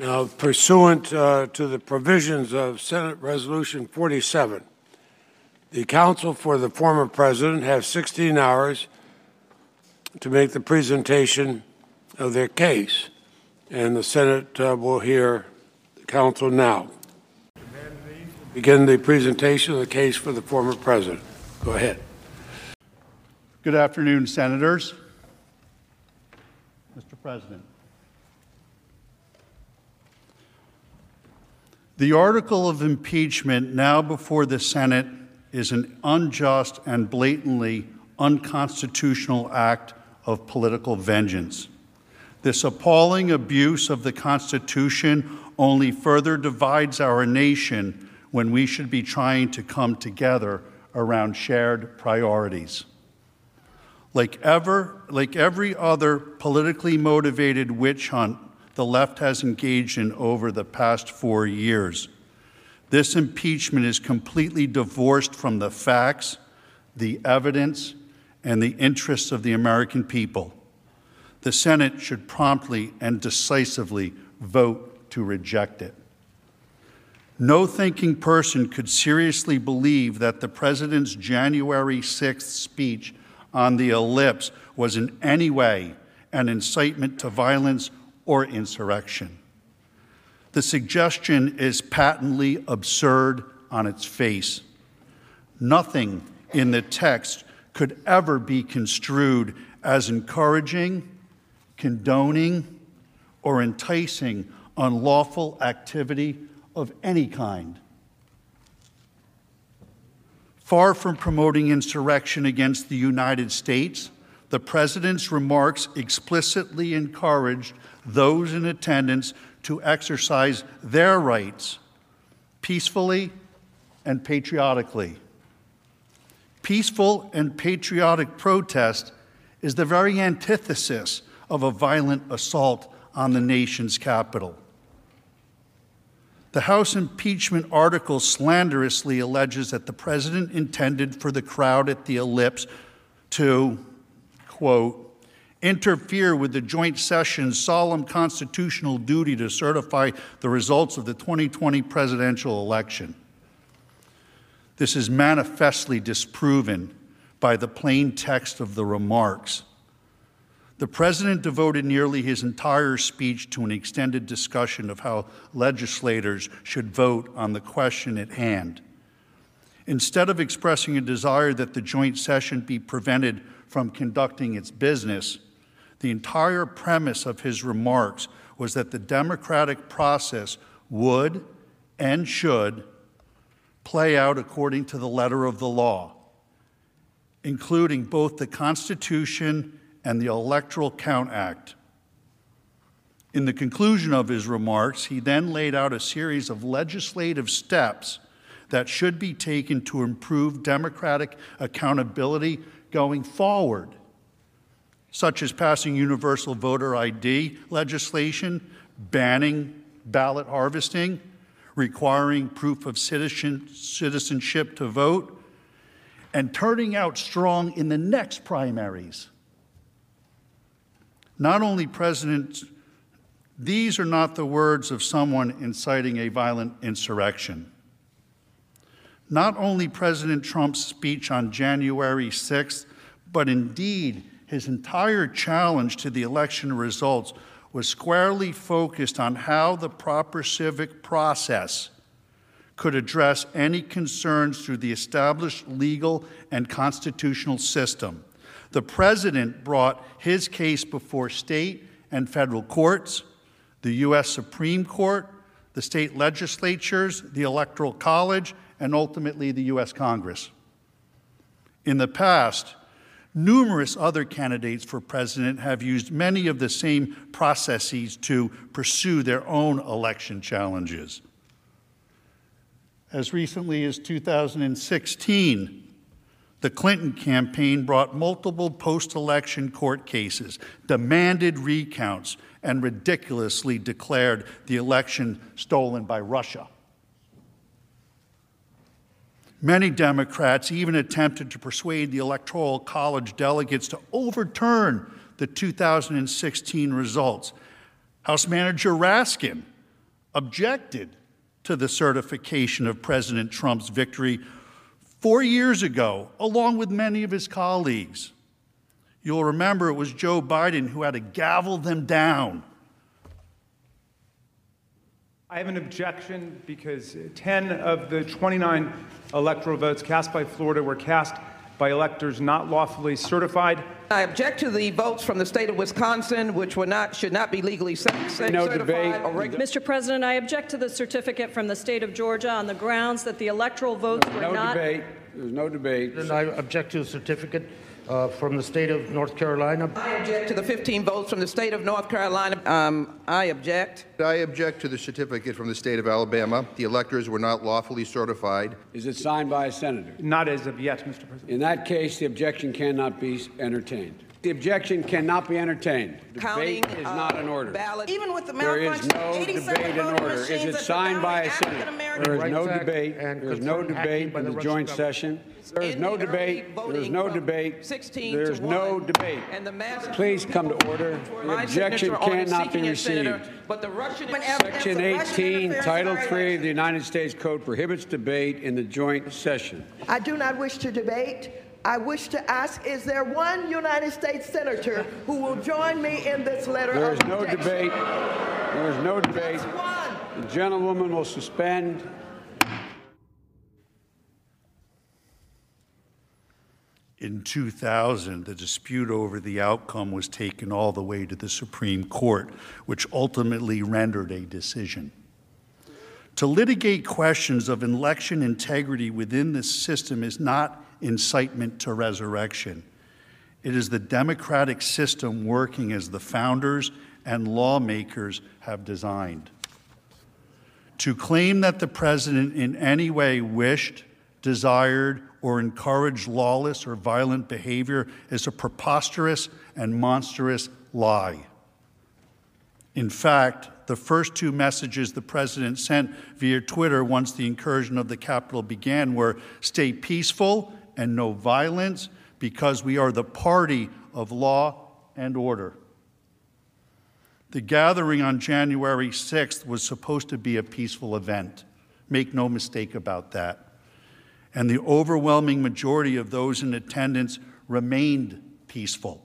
Now, pursuant to the provisions of Senate Resolution 47, the counsel for the former president have 16 hours to make the presentation of their case, and the Senate will hear the counsel now. Begin the presentation of the case for the former president. Go ahead. Good afternoon, senators. Mr. President, the article of impeachment now before the Senate is an unjust and blatantly unconstitutional act of political vengeance. This appalling abuse of the Constitution only further divides our nation when we should be trying to come together around shared priorities. Like every other politically motivated witch hunt the left has engaged in over the past 4 years, this impeachment is completely divorced from the facts, the evidence, and the interests of the American people. The Senate should promptly and decisively vote to reject it. No thinking person could seriously believe that the president's January 6th speech on the ellipse was in any way an incitement to violence or insurrection. The suggestion is patently absurd on its face. Nothing in the text could ever be construed as encouraging, condoning, or enticing unlawful activity of any kind. Far from promoting insurrection against the United States, the president's remarks explicitly encouraged those in attendance to exercise their rights peacefully and patriotically. Peaceful and patriotic protest is the very antithesis of a violent assault on the nation's capital. The House impeachment article slanderously alleges that the president intended for the crowd at the ellipse to, quote, interfere with the joint session's solemn constitutional duty to certify the results of the 2020 presidential election. This is manifestly disproven by the plain text of the remarks. The president devoted nearly his entire speech to an extended discussion of how legislators should vote on the question at hand. Instead of expressing a desire that the joint session be prevented from conducting its business, the entire premise of his remarks was that the democratic process would and should play out according to the letter of the law, including both the Constitution and the Electoral Count Act. In the conclusion of his remarks, he then laid out a series of legislative steps that should be taken to improve democratic accountability going forward, such as passing universal voter ID legislation, banning ballot harvesting, requiring proof of citizenship to vote, and turning out strong in the next primaries. Not only, President, these are not the words of someone inciting a violent insurrection. Not only President Trump's speech on January 6th, but indeed his entire challenge to the election results was squarely focused on how the proper civic process could address any concerns through the established legal and constitutional system. The president brought his case before state and federal courts, the U.S. Supreme Court, the state legislatures, the Electoral College, and ultimately the U.S. Congress. In the past, numerous other candidates for president have used many of the same processes to pursue their own election challenges. As recently as 2016, the Clinton campaign brought multiple post-election court cases, demanded recounts, and ridiculously declared the election stolen by Russia. Many Democrats even attempted to persuade the Electoral College delegates to overturn the 2016 results. House Manager Raskin objected to the certification of President Trump's victory 4 years ago, along with many of his colleagues. You'll remember it was Joe Biden who had to gavel them down. I have an objection because 10 of the 29 electoral votes cast by Florida were cast by electors not lawfully certified. I object to the votes from the state of Wisconsin, which were not, should not be legally certified. No debate. Mr. President, I object to the certificate from the state of Georgia on the grounds that the electoral votes were not. No debate. There's no debate. And I object to the certificate from the state of North Carolina. I object to the 15 votes from the state of North Carolina. I object. I object to the certificate from the state of Alabama. The electors were not lawfully certified. Is it signed by a senator? Not as of yet, Mr. President. In that case, the objection cannot be entertained. The objection cannot be entertained. Counting debate is not an order. Ballot. Even with the malfunction, there is no debate in order. Is it signed by a senator? There is no debate. There is no debate in the joint session. There is no debate. There is no debate. There is no debate. Please come to order. The objection cannot be received. Section 18, Title III of the United States Code prohibits debate in the joint session. I do not wish to debate. I wish to ask, is there one United States senator who will join me in this letter of objection? There is no debate. There is no debate. The gentlewoman will suspend. In 2000, the dispute over the outcome was taken all the way to the Supreme Court, which ultimately rendered a decision. To litigate questions of election integrity within this system is not incitement to resurrection. It is the democratic system working as the founders and lawmakers have designed. To claim that the president in any way wished, desired, or encouraged lawless or violent behavior is a preposterous and monstrous lie. In fact, the first two messages the president sent via Twitter once the incursion of the Capitol began were, "Stay peaceful and no violence, because we are the party of law and order." The gathering on January 6th was supposed to be a peaceful event. Make no mistake about that. And the overwhelming majority of those in attendance remained peaceful.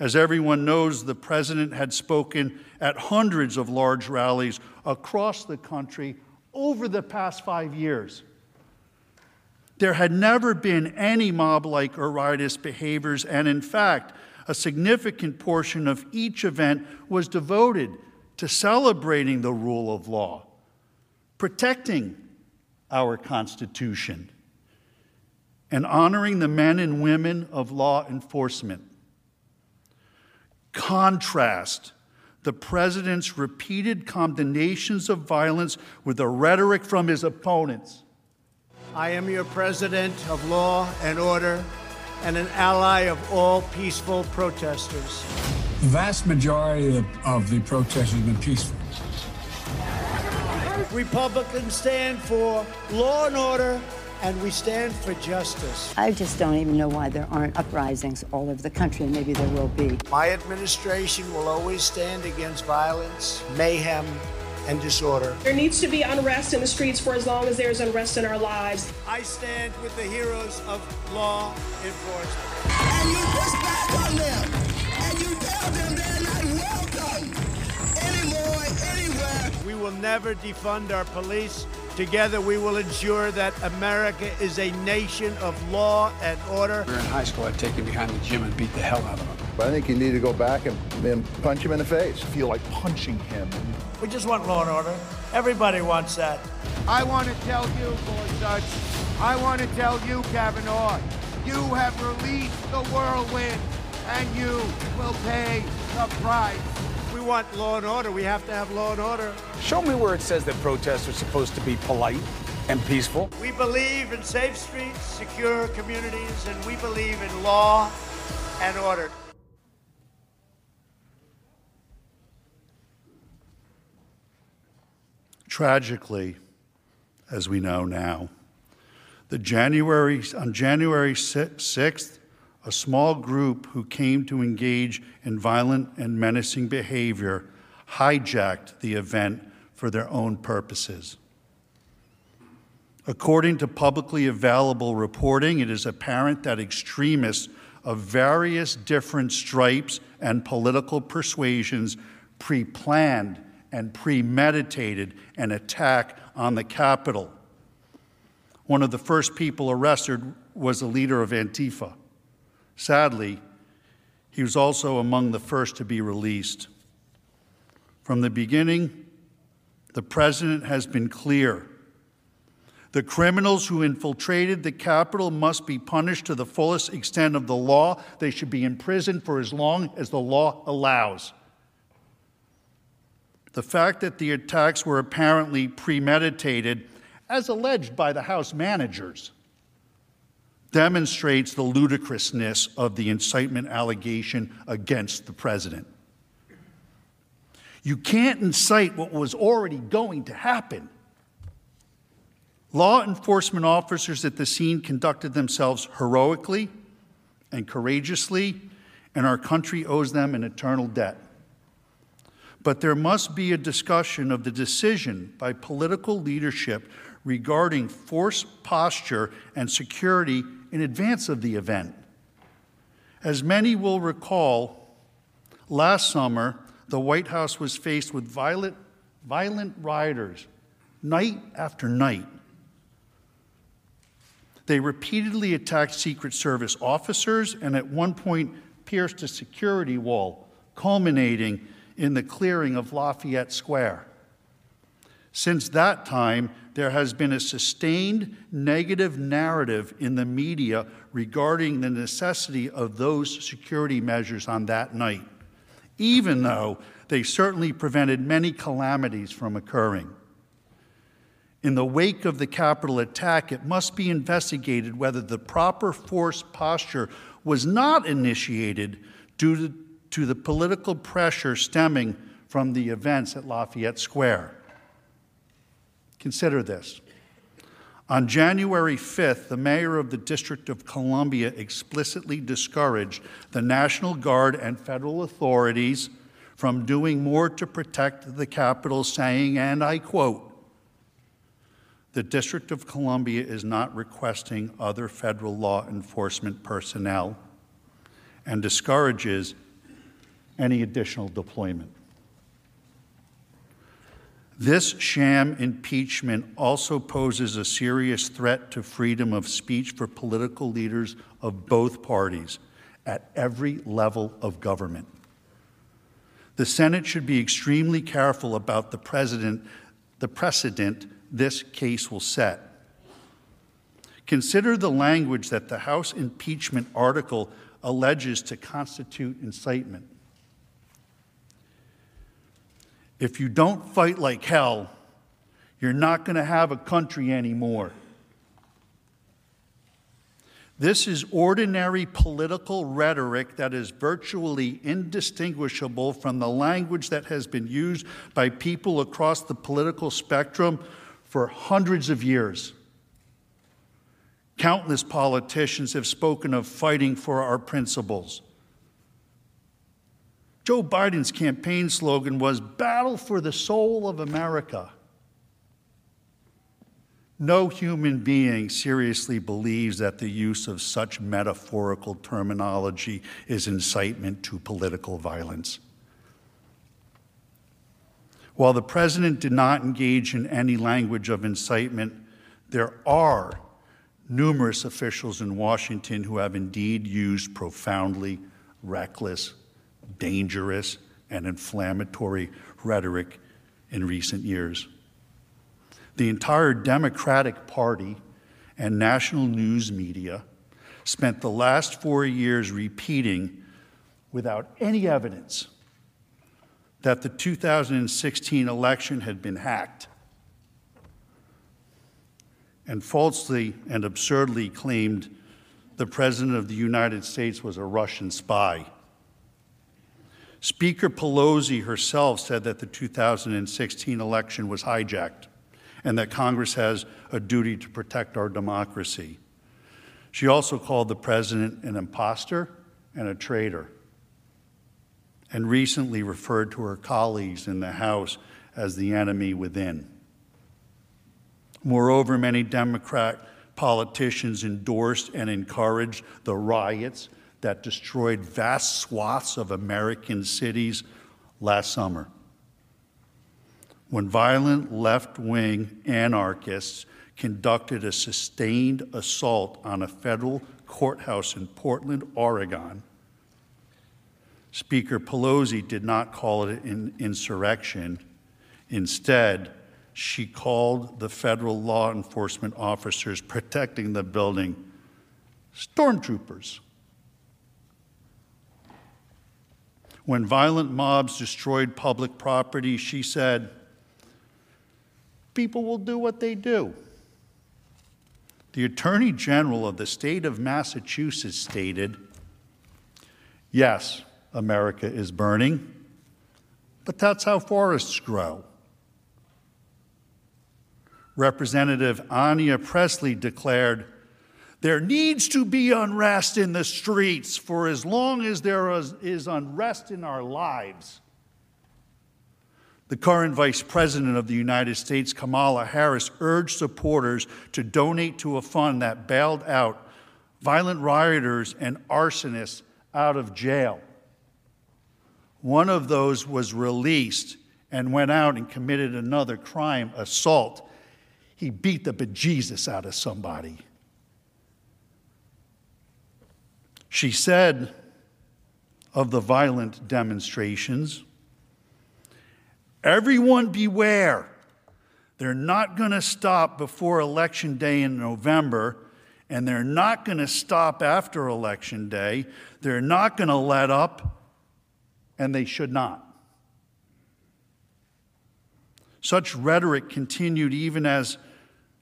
As everyone knows, the president had spoken at hundreds of large rallies across the country over the past 5 years. There had never been any mob-like or riotous behaviors, and in fact, a significant portion of each event was devoted to celebrating the rule of law, protecting our Constitution, and honoring the men and women of law enforcement. Contrast the president's repeated condemnations of violence with the rhetoric from his opponents. I am your president of law and order and an ally of all peaceful protesters. The vast majority of the protesters have been peaceful. Republicans stand for law and order, and we stand for justice. I just don't even know why there aren't uprisings all over the country, and maybe there will be. My administration will always stand against violence, mayhem, and disorder. There needs to be unrest in the streets for as long as there's unrest in our lives. I stand with the heroes of law enforcement. And you push back on them, and you tell them they're not welcome anymore, anywhere. We will never defund our police. Together we will ensure that America is a nation of law and order. When we were in high school, I'd take him behind the gym and beat the hell out of him. But I think you need to go back and punch him in the face. Feel like punching him. We just want law and order. Everybody wants that. I want to tell you, Lord Judge, I want to tell you, Kavanaugh, you have released the whirlwind, and you will pay the price. We want law and order. We have to have law and order. Show me where it says that protests are supposed to be polite and peaceful. We believe in safe streets, secure communities, and we believe in law and order. Tragically, as we know now, on January 6th, a small group who came to engage in violent and menacing behavior hijacked the event for their own purposes. According to publicly available reporting, it is apparent that extremists of various different stripes and political persuasions pre-planned and premeditated an attack on the Capitol. One of the first people arrested was the leader of Antifa. Sadly, he was also among the first to be released. From the beginning, the president has been clear. The criminals who infiltrated the Capitol must be punished to the fullest extent of the law. They should be imprisoned for as long as the law allows. The fact that the attacks were apparently premeditated, as alleged by the House managers, demonstrates the ludicrousness of the incitement allegation against the president. You can't incite what was already going to happen. Law enforcement officers at the scene conducted themselves heroically and courageously, and our country owes them an eternal debt. But there must be a discussion of the decision by political leadership regarding force posture and security in advance of the event. As many will recall, last summer, the White House was faced with violent rioters night after night. They repeatedly attacked Secret Service officers and at one point pierced a security wall, culminating in the clearing of Lafayette Square. Since that time, there has been a sustained negative narrative in the media regarding the necessity of those security measures on that night, even though they certainly prevented many calamities from occurring. In the wake of the Capitol attack, it must be investigated whether the proper force posture was not initiated due to the political pressure stemming from the events at Lafayette Square. Consider this. On January 5th, the mayor of the District of Columbia explicitly discouraged the National Guard and federal authorities from doing more to protect the Capitol, saying, and I quote, "The District of Columbia is not requesting other federal law enforcement personnel and discourages any additional deployment." This sham impeachment also poses a serious threat to freedom of speech for political leaders of both parties at every level of government. The Senate should be extremely careful about the precedent this case will set. Consider the language that the House impeachment article alleges to constitute incitement. If you don't fight like hell, you're not going to have a country anymore. This is ordinary political rhetoric that is virtually indistinguishable from the language that has been used by people across the political spectrum for hundreds of years. Countless politicians have spoken of fighting for our principles. Joe Biden's campaign slogan was, "Battle for the soul of America." No human being seriously believes that the use of such metaphorical terminology is incitement to political violence. While the president did not engage in any language of incitement, there are numerous officials in Washington who have indeed used profoundly reckless, dangerous, and inflammatory rhetoric in recent years. The entire Democratic Party and national news media spent the last 4 years repeating, without any evidence, that the 2016 election had been hacked, and falsely and absurdly claimed the President of the United States was a Russian spy. Speaker Pelosi herself said that the 2016 election was hijacked and that Congress has a duty to protect our democracy. She also called the president an imposter and a traitor. and recently referred to her colleagues in the House as the enemy within. Moreover, many Democrat politicians endorsed and encouraged the riots that destroyed vast swaths of American cities last summer. When violent left-wing anarchists conducted a sustained assault on a federal courthouse in Portland, Oregon, Speaker Pelosi did not call it an insurrection. Instead, she called the federal law enforcement officers protecting the building stormtroopers. When violent mobs destroyed public property, she said, people will do what they do. The Attorney General of the state of Massachusetts stated, yes, America is burning, but that's how forests grow. Representative Anya Presley declared, there needs to be unrest in the streets for as long as there is unrest in our lives. The current Vice President of the United States, Kamala Harris, urged supporters to donate to a fund that bailed out violent rioters and arsonists out of jail. One of those was released and went out and committed another crime, assault. He beat the bejesus out of somebody. She said of the violent demonstrations, everyone beware. They're not going to stop before Election Day in November, and they're not going to stop after Election Day. They're not going to let up, and they should not. Such rhetoric continued even as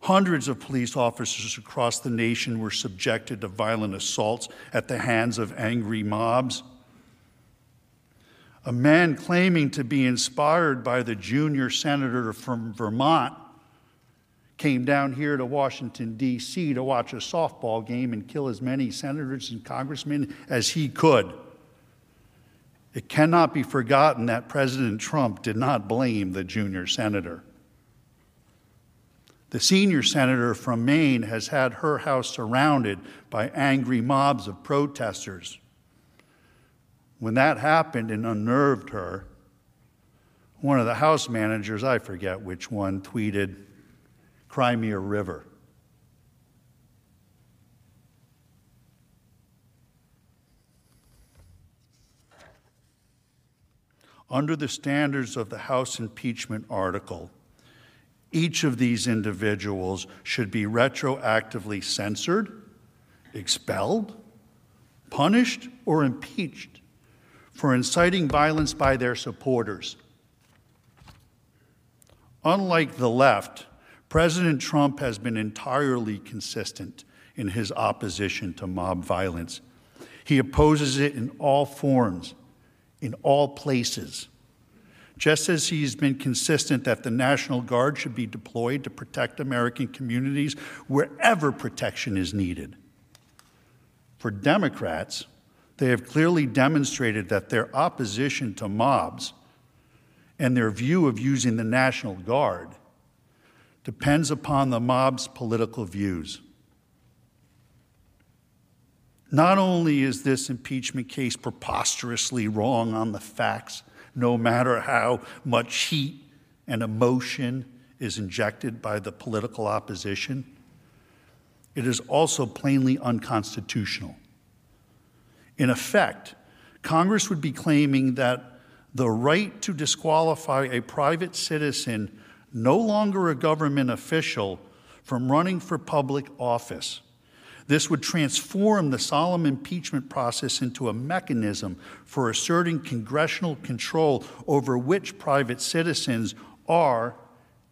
hundreds of police officers across the nation were subjected to violent assaults at the hands of angry mobs. A man claiming to be inspired by the junior senator from Vermont came down here to Washington, D.C. to watch a softball game and kill as many senators and congressmen as he could. It cannot be forgotten that President Trump did not blame the junior senator. The senior senator from Maine has had her house surrounded by angry mobs of protesters. When that happened and unnerved her, one of the House managers, I forget which one, tweeted, "Cry me a river." Under the standards of the House impeachment article, each of these individuals should be retroactively censored, expelled, punished, or impeached for inciting violence by their supporters. Unlike the left, President Trump has been entirely consistent in his opposition to mob violence. He opposes it in all forms, in all places. Just as he's been consistent that the National Guard should be deployed to protect American communities wherever protection is needed. For Democrats, they have clearly demonstrated that their opposition to mobs and their view of using the National Guard depends upon the mob's political views. Not only is this impeachment case preposterously wrong on the facts, no matter how much heat and emotion is injected by the political opposition, it is also plainly unconstitutional. In effect, Congress would be claiming that the right to disqualify a private citizen, no longer a government official, from running for public office. This would transform the solemn impeachment process into a mechanism for asserting congressional control over which private citizens are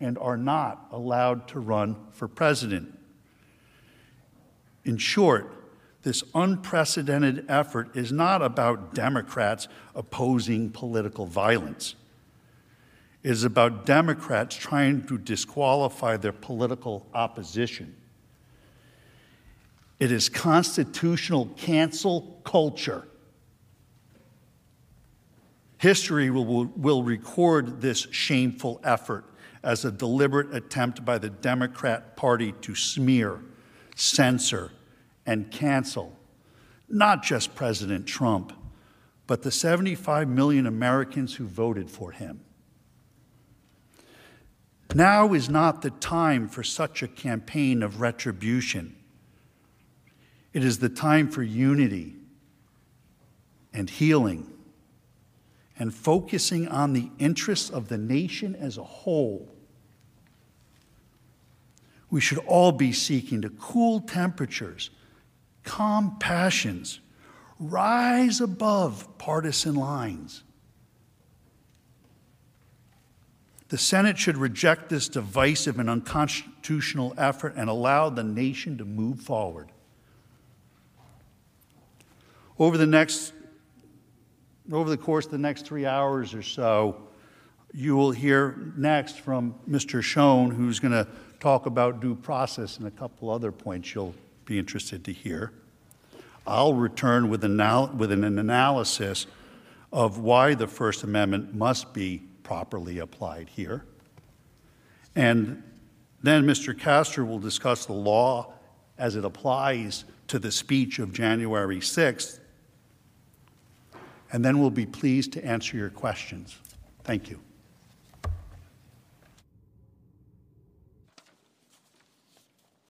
and are not allowed to run for president. In short, this unprecedented effort is not about Democrats opposing political violence. It is about Democrats trying to disqualify their political opposition. It is constitutional cancel culture. History will record this shameful effort as a deliberate attempt by the Democrat Party to smear, censor, and cancel not just President Trump, but the 75 million Americans who voted for him. Now is not the time for such a campaign of retribution. It is the time for unity and healing and focusing on the interests of the nation as a whole. We should all be seeking to cool temperatures, calm passions, rise above partisan lines. The Senate should reject this divisive and unconstitutional effort and allow the nation to move forward. Over the course of the next 3 hours or so, you will hear next from Mr. Schoen, who's going to talk about due process and a couple other points you'll be interested to hear. I'll return with an analysis of why the First Amendment must be properly applied here. And then Mr. Castor will discuss the law as it applies to the speech of January 6th. And then we'll be pleased to answer your questions. Thank you.